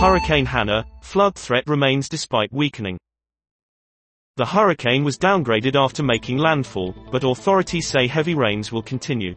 Hurricane Hannah, flood threat remains despite weakening. The hurricane was downgraded after making landfall, but authorities say heavy rains will continue.